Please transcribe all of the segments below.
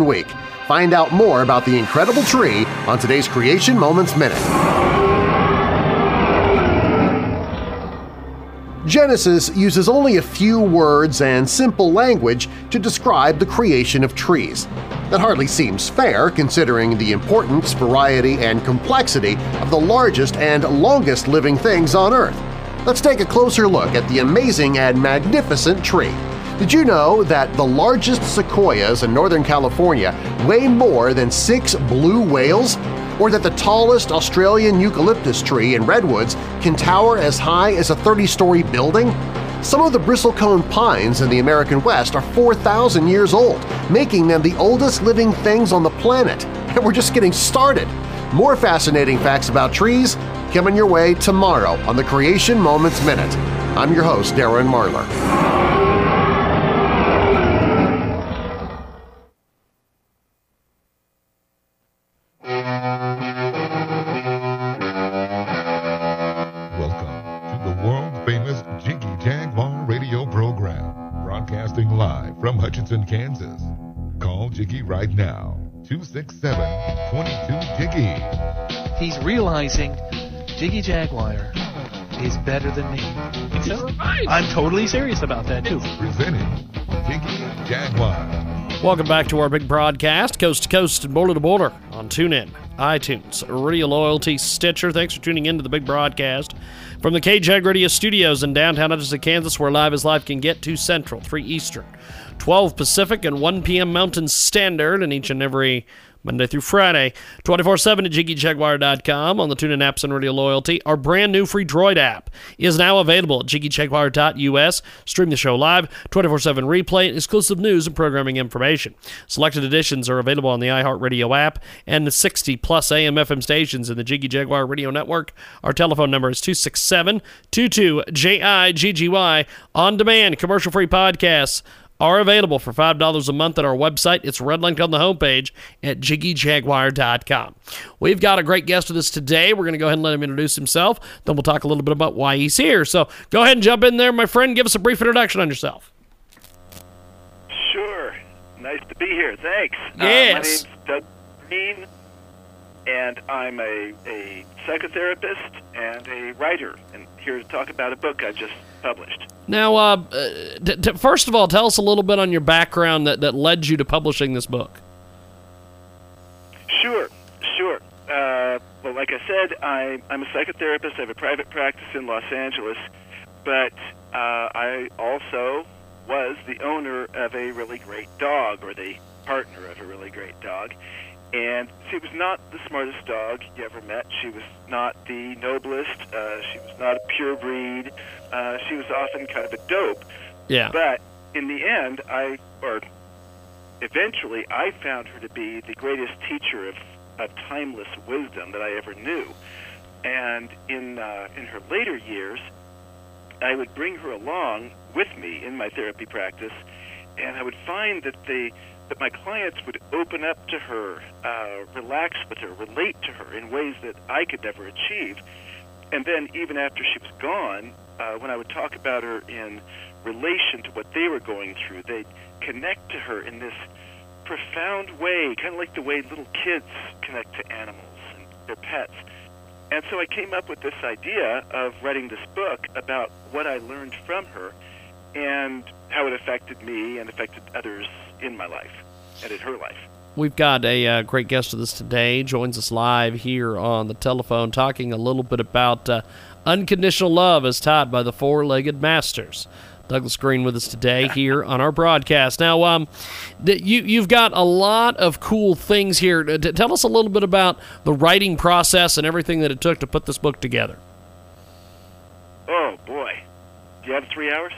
Week. Find out more about the incredible tree on today's Creation Moments Minute. Genesis uses only a few words and simple language to describe the creation of trees. That hardly seems fair considering the importance, variety, and complexity of the largest and longest living things on Earth. Let's take a closer look at the amazing and magnificent tree. Did you know that the largest sequoias in Northern California weigh more than 6 blue whales? Or that the tallest Australian eucalyptus tree in redwoods can tower as high as a 30-story building? Some of the bristlecone pines in the American West are 4,000 years old, making them the oldest living things on the planet. And we're just getting started! More fascinating facts about trees coming your way tomorrow on the Creation Moments Minute. I'm your host, Darren Marlar. Kansas. Call Jiggy right now, 267-22-JIGGY. He's realizing Jiggy Jaguar is better than me. I'm totally serious about that, too. Presenting Jiggy Jaguar. Welcome back to our big broadcast, coast to coast and border to border on TuneIn, iTunes, Radio Loyalty, Stitcher. Thanks for tuning in to the big broadcast from the KJG Radio Studios in downtown Edison, Kansas, where live as live can get, 2 Central, 3 Eastern, 12 Pacific, and 1 p.m. Mountain Standard, and each and every Monday through Friday, 24/7 at JiggyJaguar.com, on the TuneIn apps and Radio Loyalty. Our brand new free Droid app is now available at JiggyJaguar.us. Stream the show live, 24/7 replay, and exclusive news and programming information. Selected editions are available on the iHeartRadio app and the 60-plus AM/FM stations in the Jiggy Jaguar Radio Network. Our telephone number is 267-22-JIGGY. On-demand, commercial-free podcasts are available for $5 a month at our website. It's red linked on the homepage at JiggyJaguar.com. We've got a great guest with us today. We're going to go ahead and let him introduce himself. Then we'll talk a little bit about why he's here. So go ahead and jump in there, my friend. Give us a brief introduction on yourself. Sure. Nice to be here. Thanks. Yes. My name's Doug Green, and I'm a psychotherapist and a writer, and here to talk about a book I just published. Now, first of all, tell us a little bit on your background that led you to publishing this book. Sure. Well, like I said, I'm a psychotherapist. I have a private practice in Los Angeles, but I also was the owner of a really great dog, or the partner of a really great dog. And she was not the smartest dog you ever met. She was not the noblest. She was not a pure breed. She was often kind of a dope. Yeah. But in the end, I found her to be the greatest teacher of timeless wisdom that I ever knew. And in her later years, I would bring her along with me in my therapy practice, and I would find that my clients would open up to her, relax with her, relate to her in ways that I could never achieve. And then even after she was gone, when I would talk about her in relation to what they were going through, they'd connect to her in this profound way, kind of like the way little kids connect to animals and their pets. And so I came up with this idea of writing this book about what I learned from her and how it affected me and affected others in my life and in her life. We've got a great guest with us today. Joins us live here on the telephone, talking a little bit about unconditional love as taught by the four-legged masters. Douglas Green with us today here on our broadcast. Now, you've got a lot of cool things here. Tell us a little bit about the writing process and everything that it took to put this book together. Oh boy, do you have 3 hours?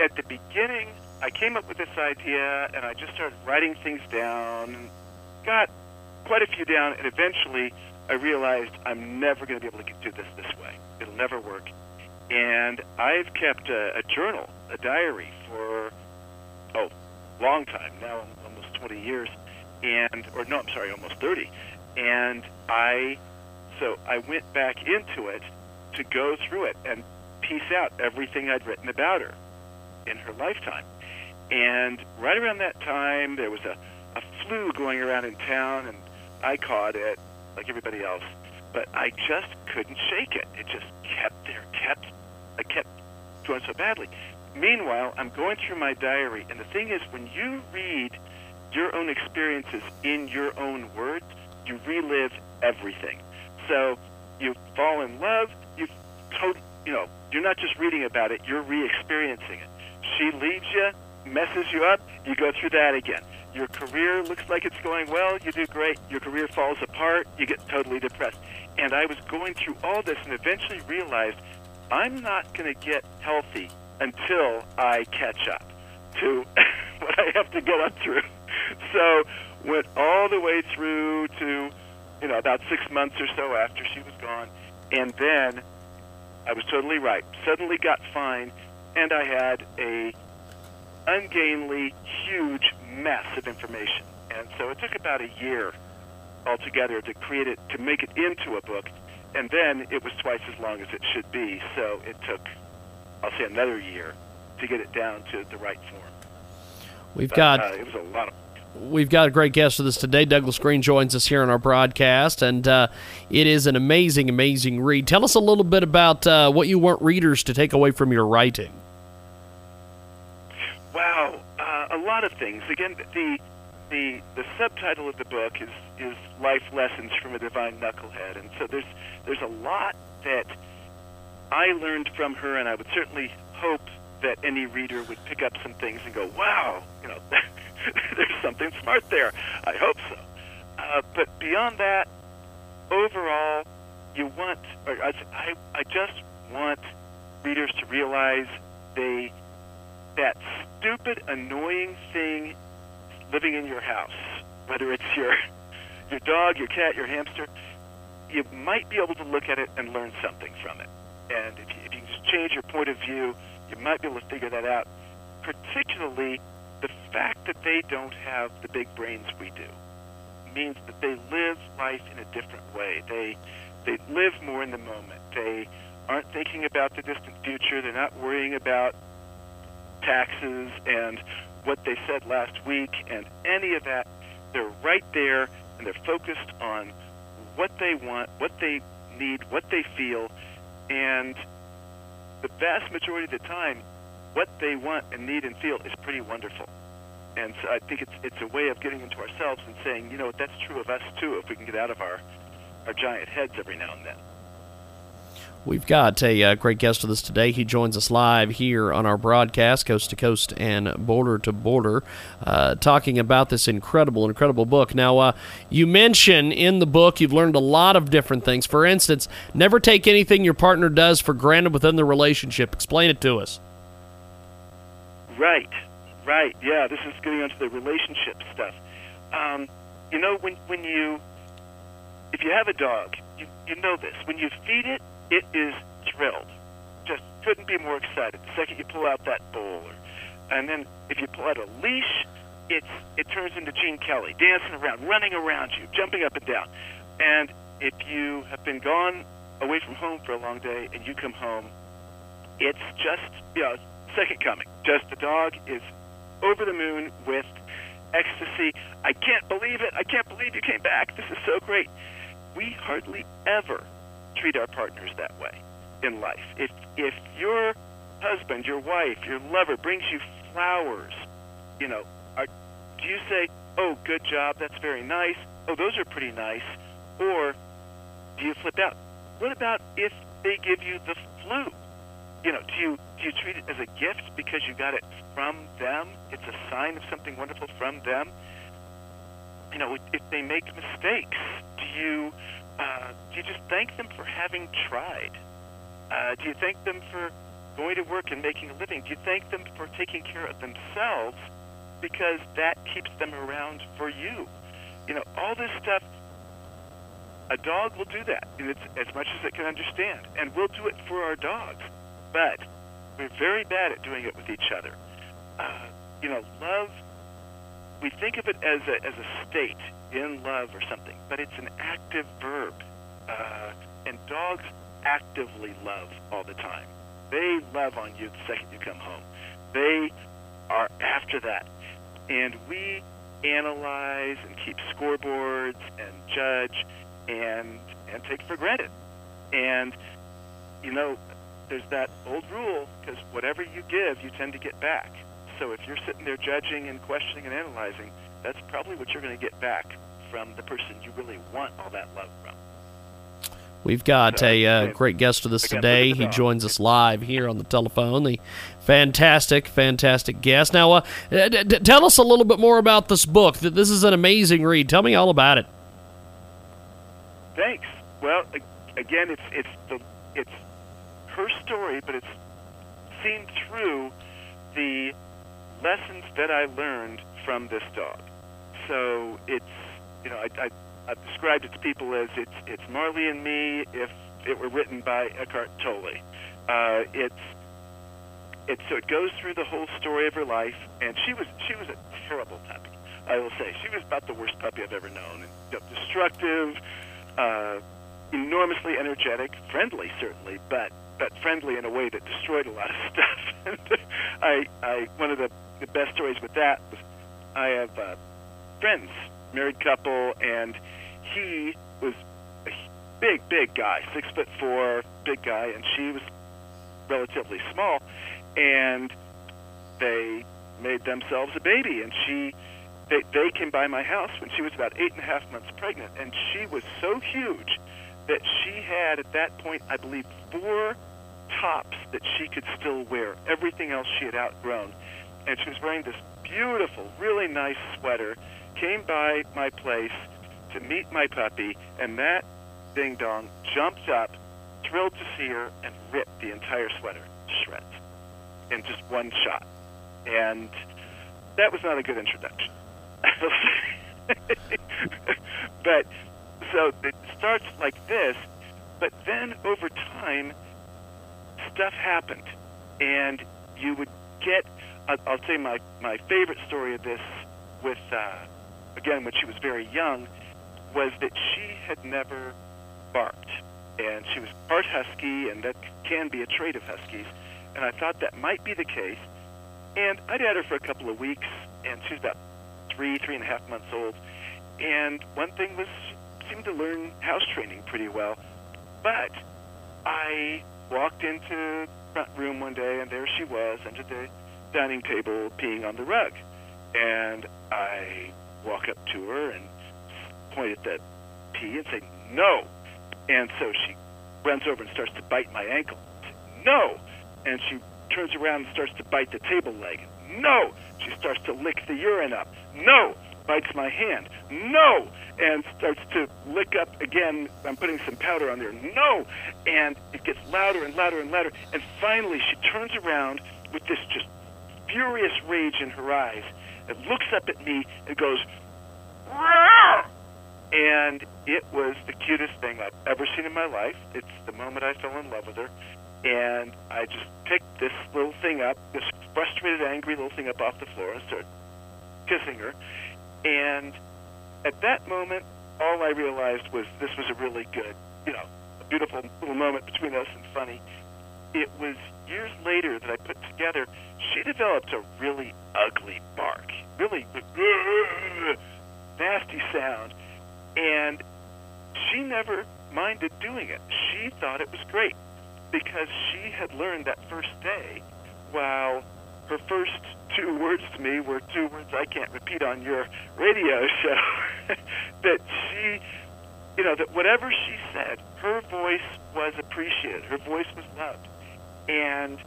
At the beginning, I came up with this idea, and I just started writing things down, got quite a few down, and eventually I realized I'm never going to be able to do this way. It'll never work. And I've kept a journal, a diary, for a long time, now almost 20 years, almost 30. And I went back into it to go through it and piece out everything I'd written about her in her lifetime. And right around that time, there was a flu going around in town, and I caught it like everybody else, but I just couldn't shake it. It just kept there, I kept doing so badly. Meanwhile, I'm going through my diary, and the thing is, when you read your own experiences in your own words, you relive everything. So you fall in love, you're not just reading about it, you're re-experiencing it. She leaves you, messes you up, you go through that again. Your career looks like it's going well, you do great, your career falls apart, you get totally depressed. And I was going through all this and eventually realized I'm not going to get healthy until I catch up to what I have to get up through. So went all the way through to, about 6 months or so after she was gone. And then I was totally right. Suddenly got fine, and I had a ungainly, huge mess of information. And so it took about a year altogether to create it, to make it into a book. And then it was twice as long as it should be. So it took, I'll say, another year to get it down to the right form. It was a lot of. We've got a great guest with us today. Douglas Green joins us here on our broadcast, and it is an amazing, amazing read. Tell us a little bit about what you want readers to take away from your writing. Wow, a lot of things. Again, the subtitle of the book is Life Lessons from a Divine Knucklehead, and so there's a lot that I learned from her, and I would certainly hope that any reader would pick up some things and go, wow, there's something smart there. I hope so. But beyond that, overall, I just want readers to realize that stupid, annoying thing living in your house, whether it's your dog, your cat, your hamster, you might be able to look at it and learn something from it. And if you just change your point of view, you might be able to figure that out, particularly the fact that they don't have the big brains we do. It means that they live life in a different way. They live more in the moment. They aren't thinking about the distant future. They're not worrying about taxes and what they said last week and any of that. They're right there, and they're focused on what they want, what they need, what they feel, and the vast majority of the time, what they want and need and feel is pretty wonderful. And so I think it's a way of getting into ourselves and saying, that's true of us too, if we can get out of our giant heads every now and then. We've got a great guest with us today. He joins us live here on our broadcast, coast to coast and border to border, talking about this incredible, incredible book. Now, you mention in the book you've learned a lot of different things. For instance, never take anything your partner does for granted within the relationship. Explain it to us. Right. Yeah, this is getting onto the relationship stuff. If you have a dog, you know this. When you feed it, it is thrilled. Just couldn't be more excited the second you pull out that bowl. And then if you pull out a leash, it turns into Gene Kelly, dancing around, running around you, jumping up and down. And if you have been gone away from home for a long day and you come home, it's just, second coming. Just the dog is over the moon with ecstasy. I can't believe it. I can't believe you came back. This is so great. We hardly ever treat our partners that way in life. If your husband, your wife, your lover brings you flowers, do you say, oh, good job, that's very nice, oh, those are pretty nice, or do you flip out? What about if they give you the flu? Do you treat it as a gift because you got it from them? It's a sign of something wonderful from them. If they make mistakes, do you just thank them for having tried? Do you thank them for going to work and making a living, do you thank them for taking care of themselves, because that keeps them around for you? You know, all this stuff, a dog will do that, and it's as much as it can understand, and we'll do it for our dogs, but we're very bad at doing it with each other. You know, love, we think of it as a state in love or something, but it's an active verb, and dogs actively love all the time. They love on you the second you come home. They are after that, and we analyze and keep scoreboards and judge and take for granted. And, you know, there's that old rule, because whatever you give, you tend to get back. So if you're sitting there judging and questioning and analyzing, that's probably what you're going to get back from the person you really want all that love from. We've got great guest with us today. He joins us live here on the telephone. The fantastic, fantastic guest. Now, tell us a little bit more about this book. This is an amazing read. Tell me all about it. Thanks. Well, again, it's her story, but it's seen through the lessons that I learned from this dog. So it's, you know, I've described it to people as it's Marley and Me if it were written by Eckhart Tolle. So it goes through the whole story of her life, and she was a terrible puppy, I will say. She was about the worst puppy I've ever known. And, you know, destructive, enormously energetic, friendly certainly, but friendly in a way that destroyed a lot of stuff. And one of the best stories with that was I have friends, married couple, and he was a big guy, 6'4", big guy, and she was relatively small, and they made themselves a baby, and they came by my house when she was about 8.5 months pregnant, and she was so huge that she had at that point, I believe, 4 tops that she could still wear. Everything else she had outgrown, and she was wearing this beautiful, really nice sweater, came by my place to meet my puppy, and that ding-dong jumped up, thrilled to see her, and ripped the entire sweater to shreds in just one shot. And that was not a good introduction. But so it starts like this, but then over time, stuff happened, and you would get, I'll say my favorite story of this with, again, when she was very young, was that she had never barked. And she was part husky, and that can be a trait of huskies. And I thought that might be the case. And I'd had her for a couple of weeks, and she was about 3.5 months old. And one thing was, she seemed to learn house training pretty well. But I walked into the front room one day, and there she was under the dining table peeing on the rug. And I walk up to her and point at the pee and say, no. And so she runs over and starts to bite my ankle. No. And she turns around and starts to bite the table leg. No. She starts to lick the urine up. No. Bites my hand. No. And starts to lick up again. I'm putting some powder on there. No. And it gets louder and louder and louder. And finally she turns around with this just furious rage in her eyes. It looks up at me and goes, Rawr! And it was the cutest thing I've ever seen in my life. It's the moment I fell in love with her. And I just picked this little thing up, this frustrated, angry little thing up off the floor, and started kissing her. And at that moment, all I realized was this was a really good, you know, a beautiful little moment between us and funny. It was years later that I put together, she developed a really ugly bark, really nasty sound, and she never minded doing it. She thought it was great because she had learned that first day, while her first 2 words to me were 2 words I can't repeat on your radio show, that she, you know, that whatever she said, her voice was appreciated, her voice was loved. And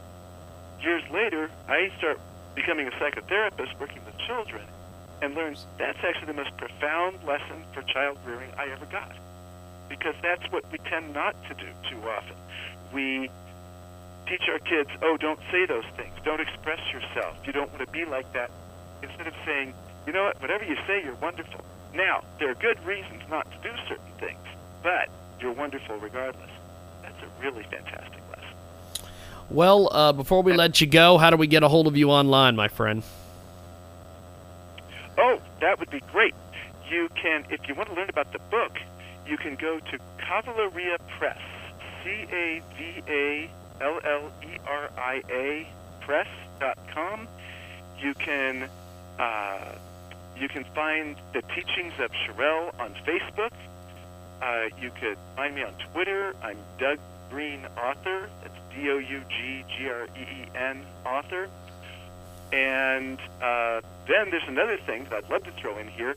years later, I start becoming a psychotherapist, working with children, and learned that's actually the most profound lesson for child rearing I ever got. Because that's what we tend not to do too often. We teach our kids, oh, don't say those things. Don't express yourself. You don't want to be like that. Instead of saying, you know what, whatever you say, you're wonderful. Now, there are good reasons not to do certain things, but you're wonderful regardless. That's a really fantastic lesson. Well, before we let you go, how do we get a hold of you online, my friend? Oh, that would be great. You can, if you want to learn about the book, you can go to Cavalaria Press, CAVALLERIA Press.com. You can find the teachings of Shirelle on Facebook. You could find me on Twitter. I'm Doug Green Author. That's DOUGGREEN Author. And then there's another thing that I'd love to throw in here,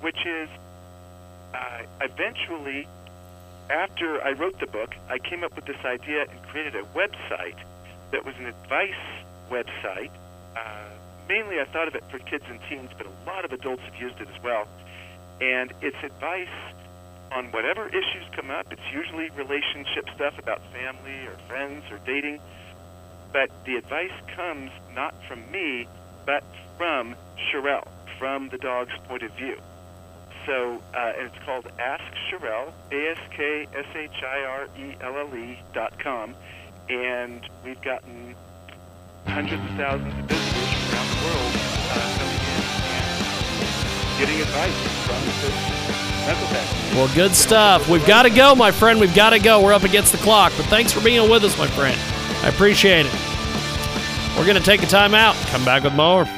which is eventually, after I wrote the book, I came up with this idea and created a website that was an advice website. Mainly I thought of it for kids and teens, but a lot of adults have used it as well. And it's advice on whatever issues come up. It's usually relationship stuff about family or friends or dating. But the advice comes not from me, but from Shirelle, from the dog's point of view. So, and it's called Ask Shirelle, AskShirelle.com. And we've gotten hundreds of thousands of visitors from around the world coming in and getting advice from the Well, good stuff. We've got to go, my friend. We've got to go. We're up against the clock. But thanks for being with us, my friend. I appreciate it. We're going to take a time out. Come back with more.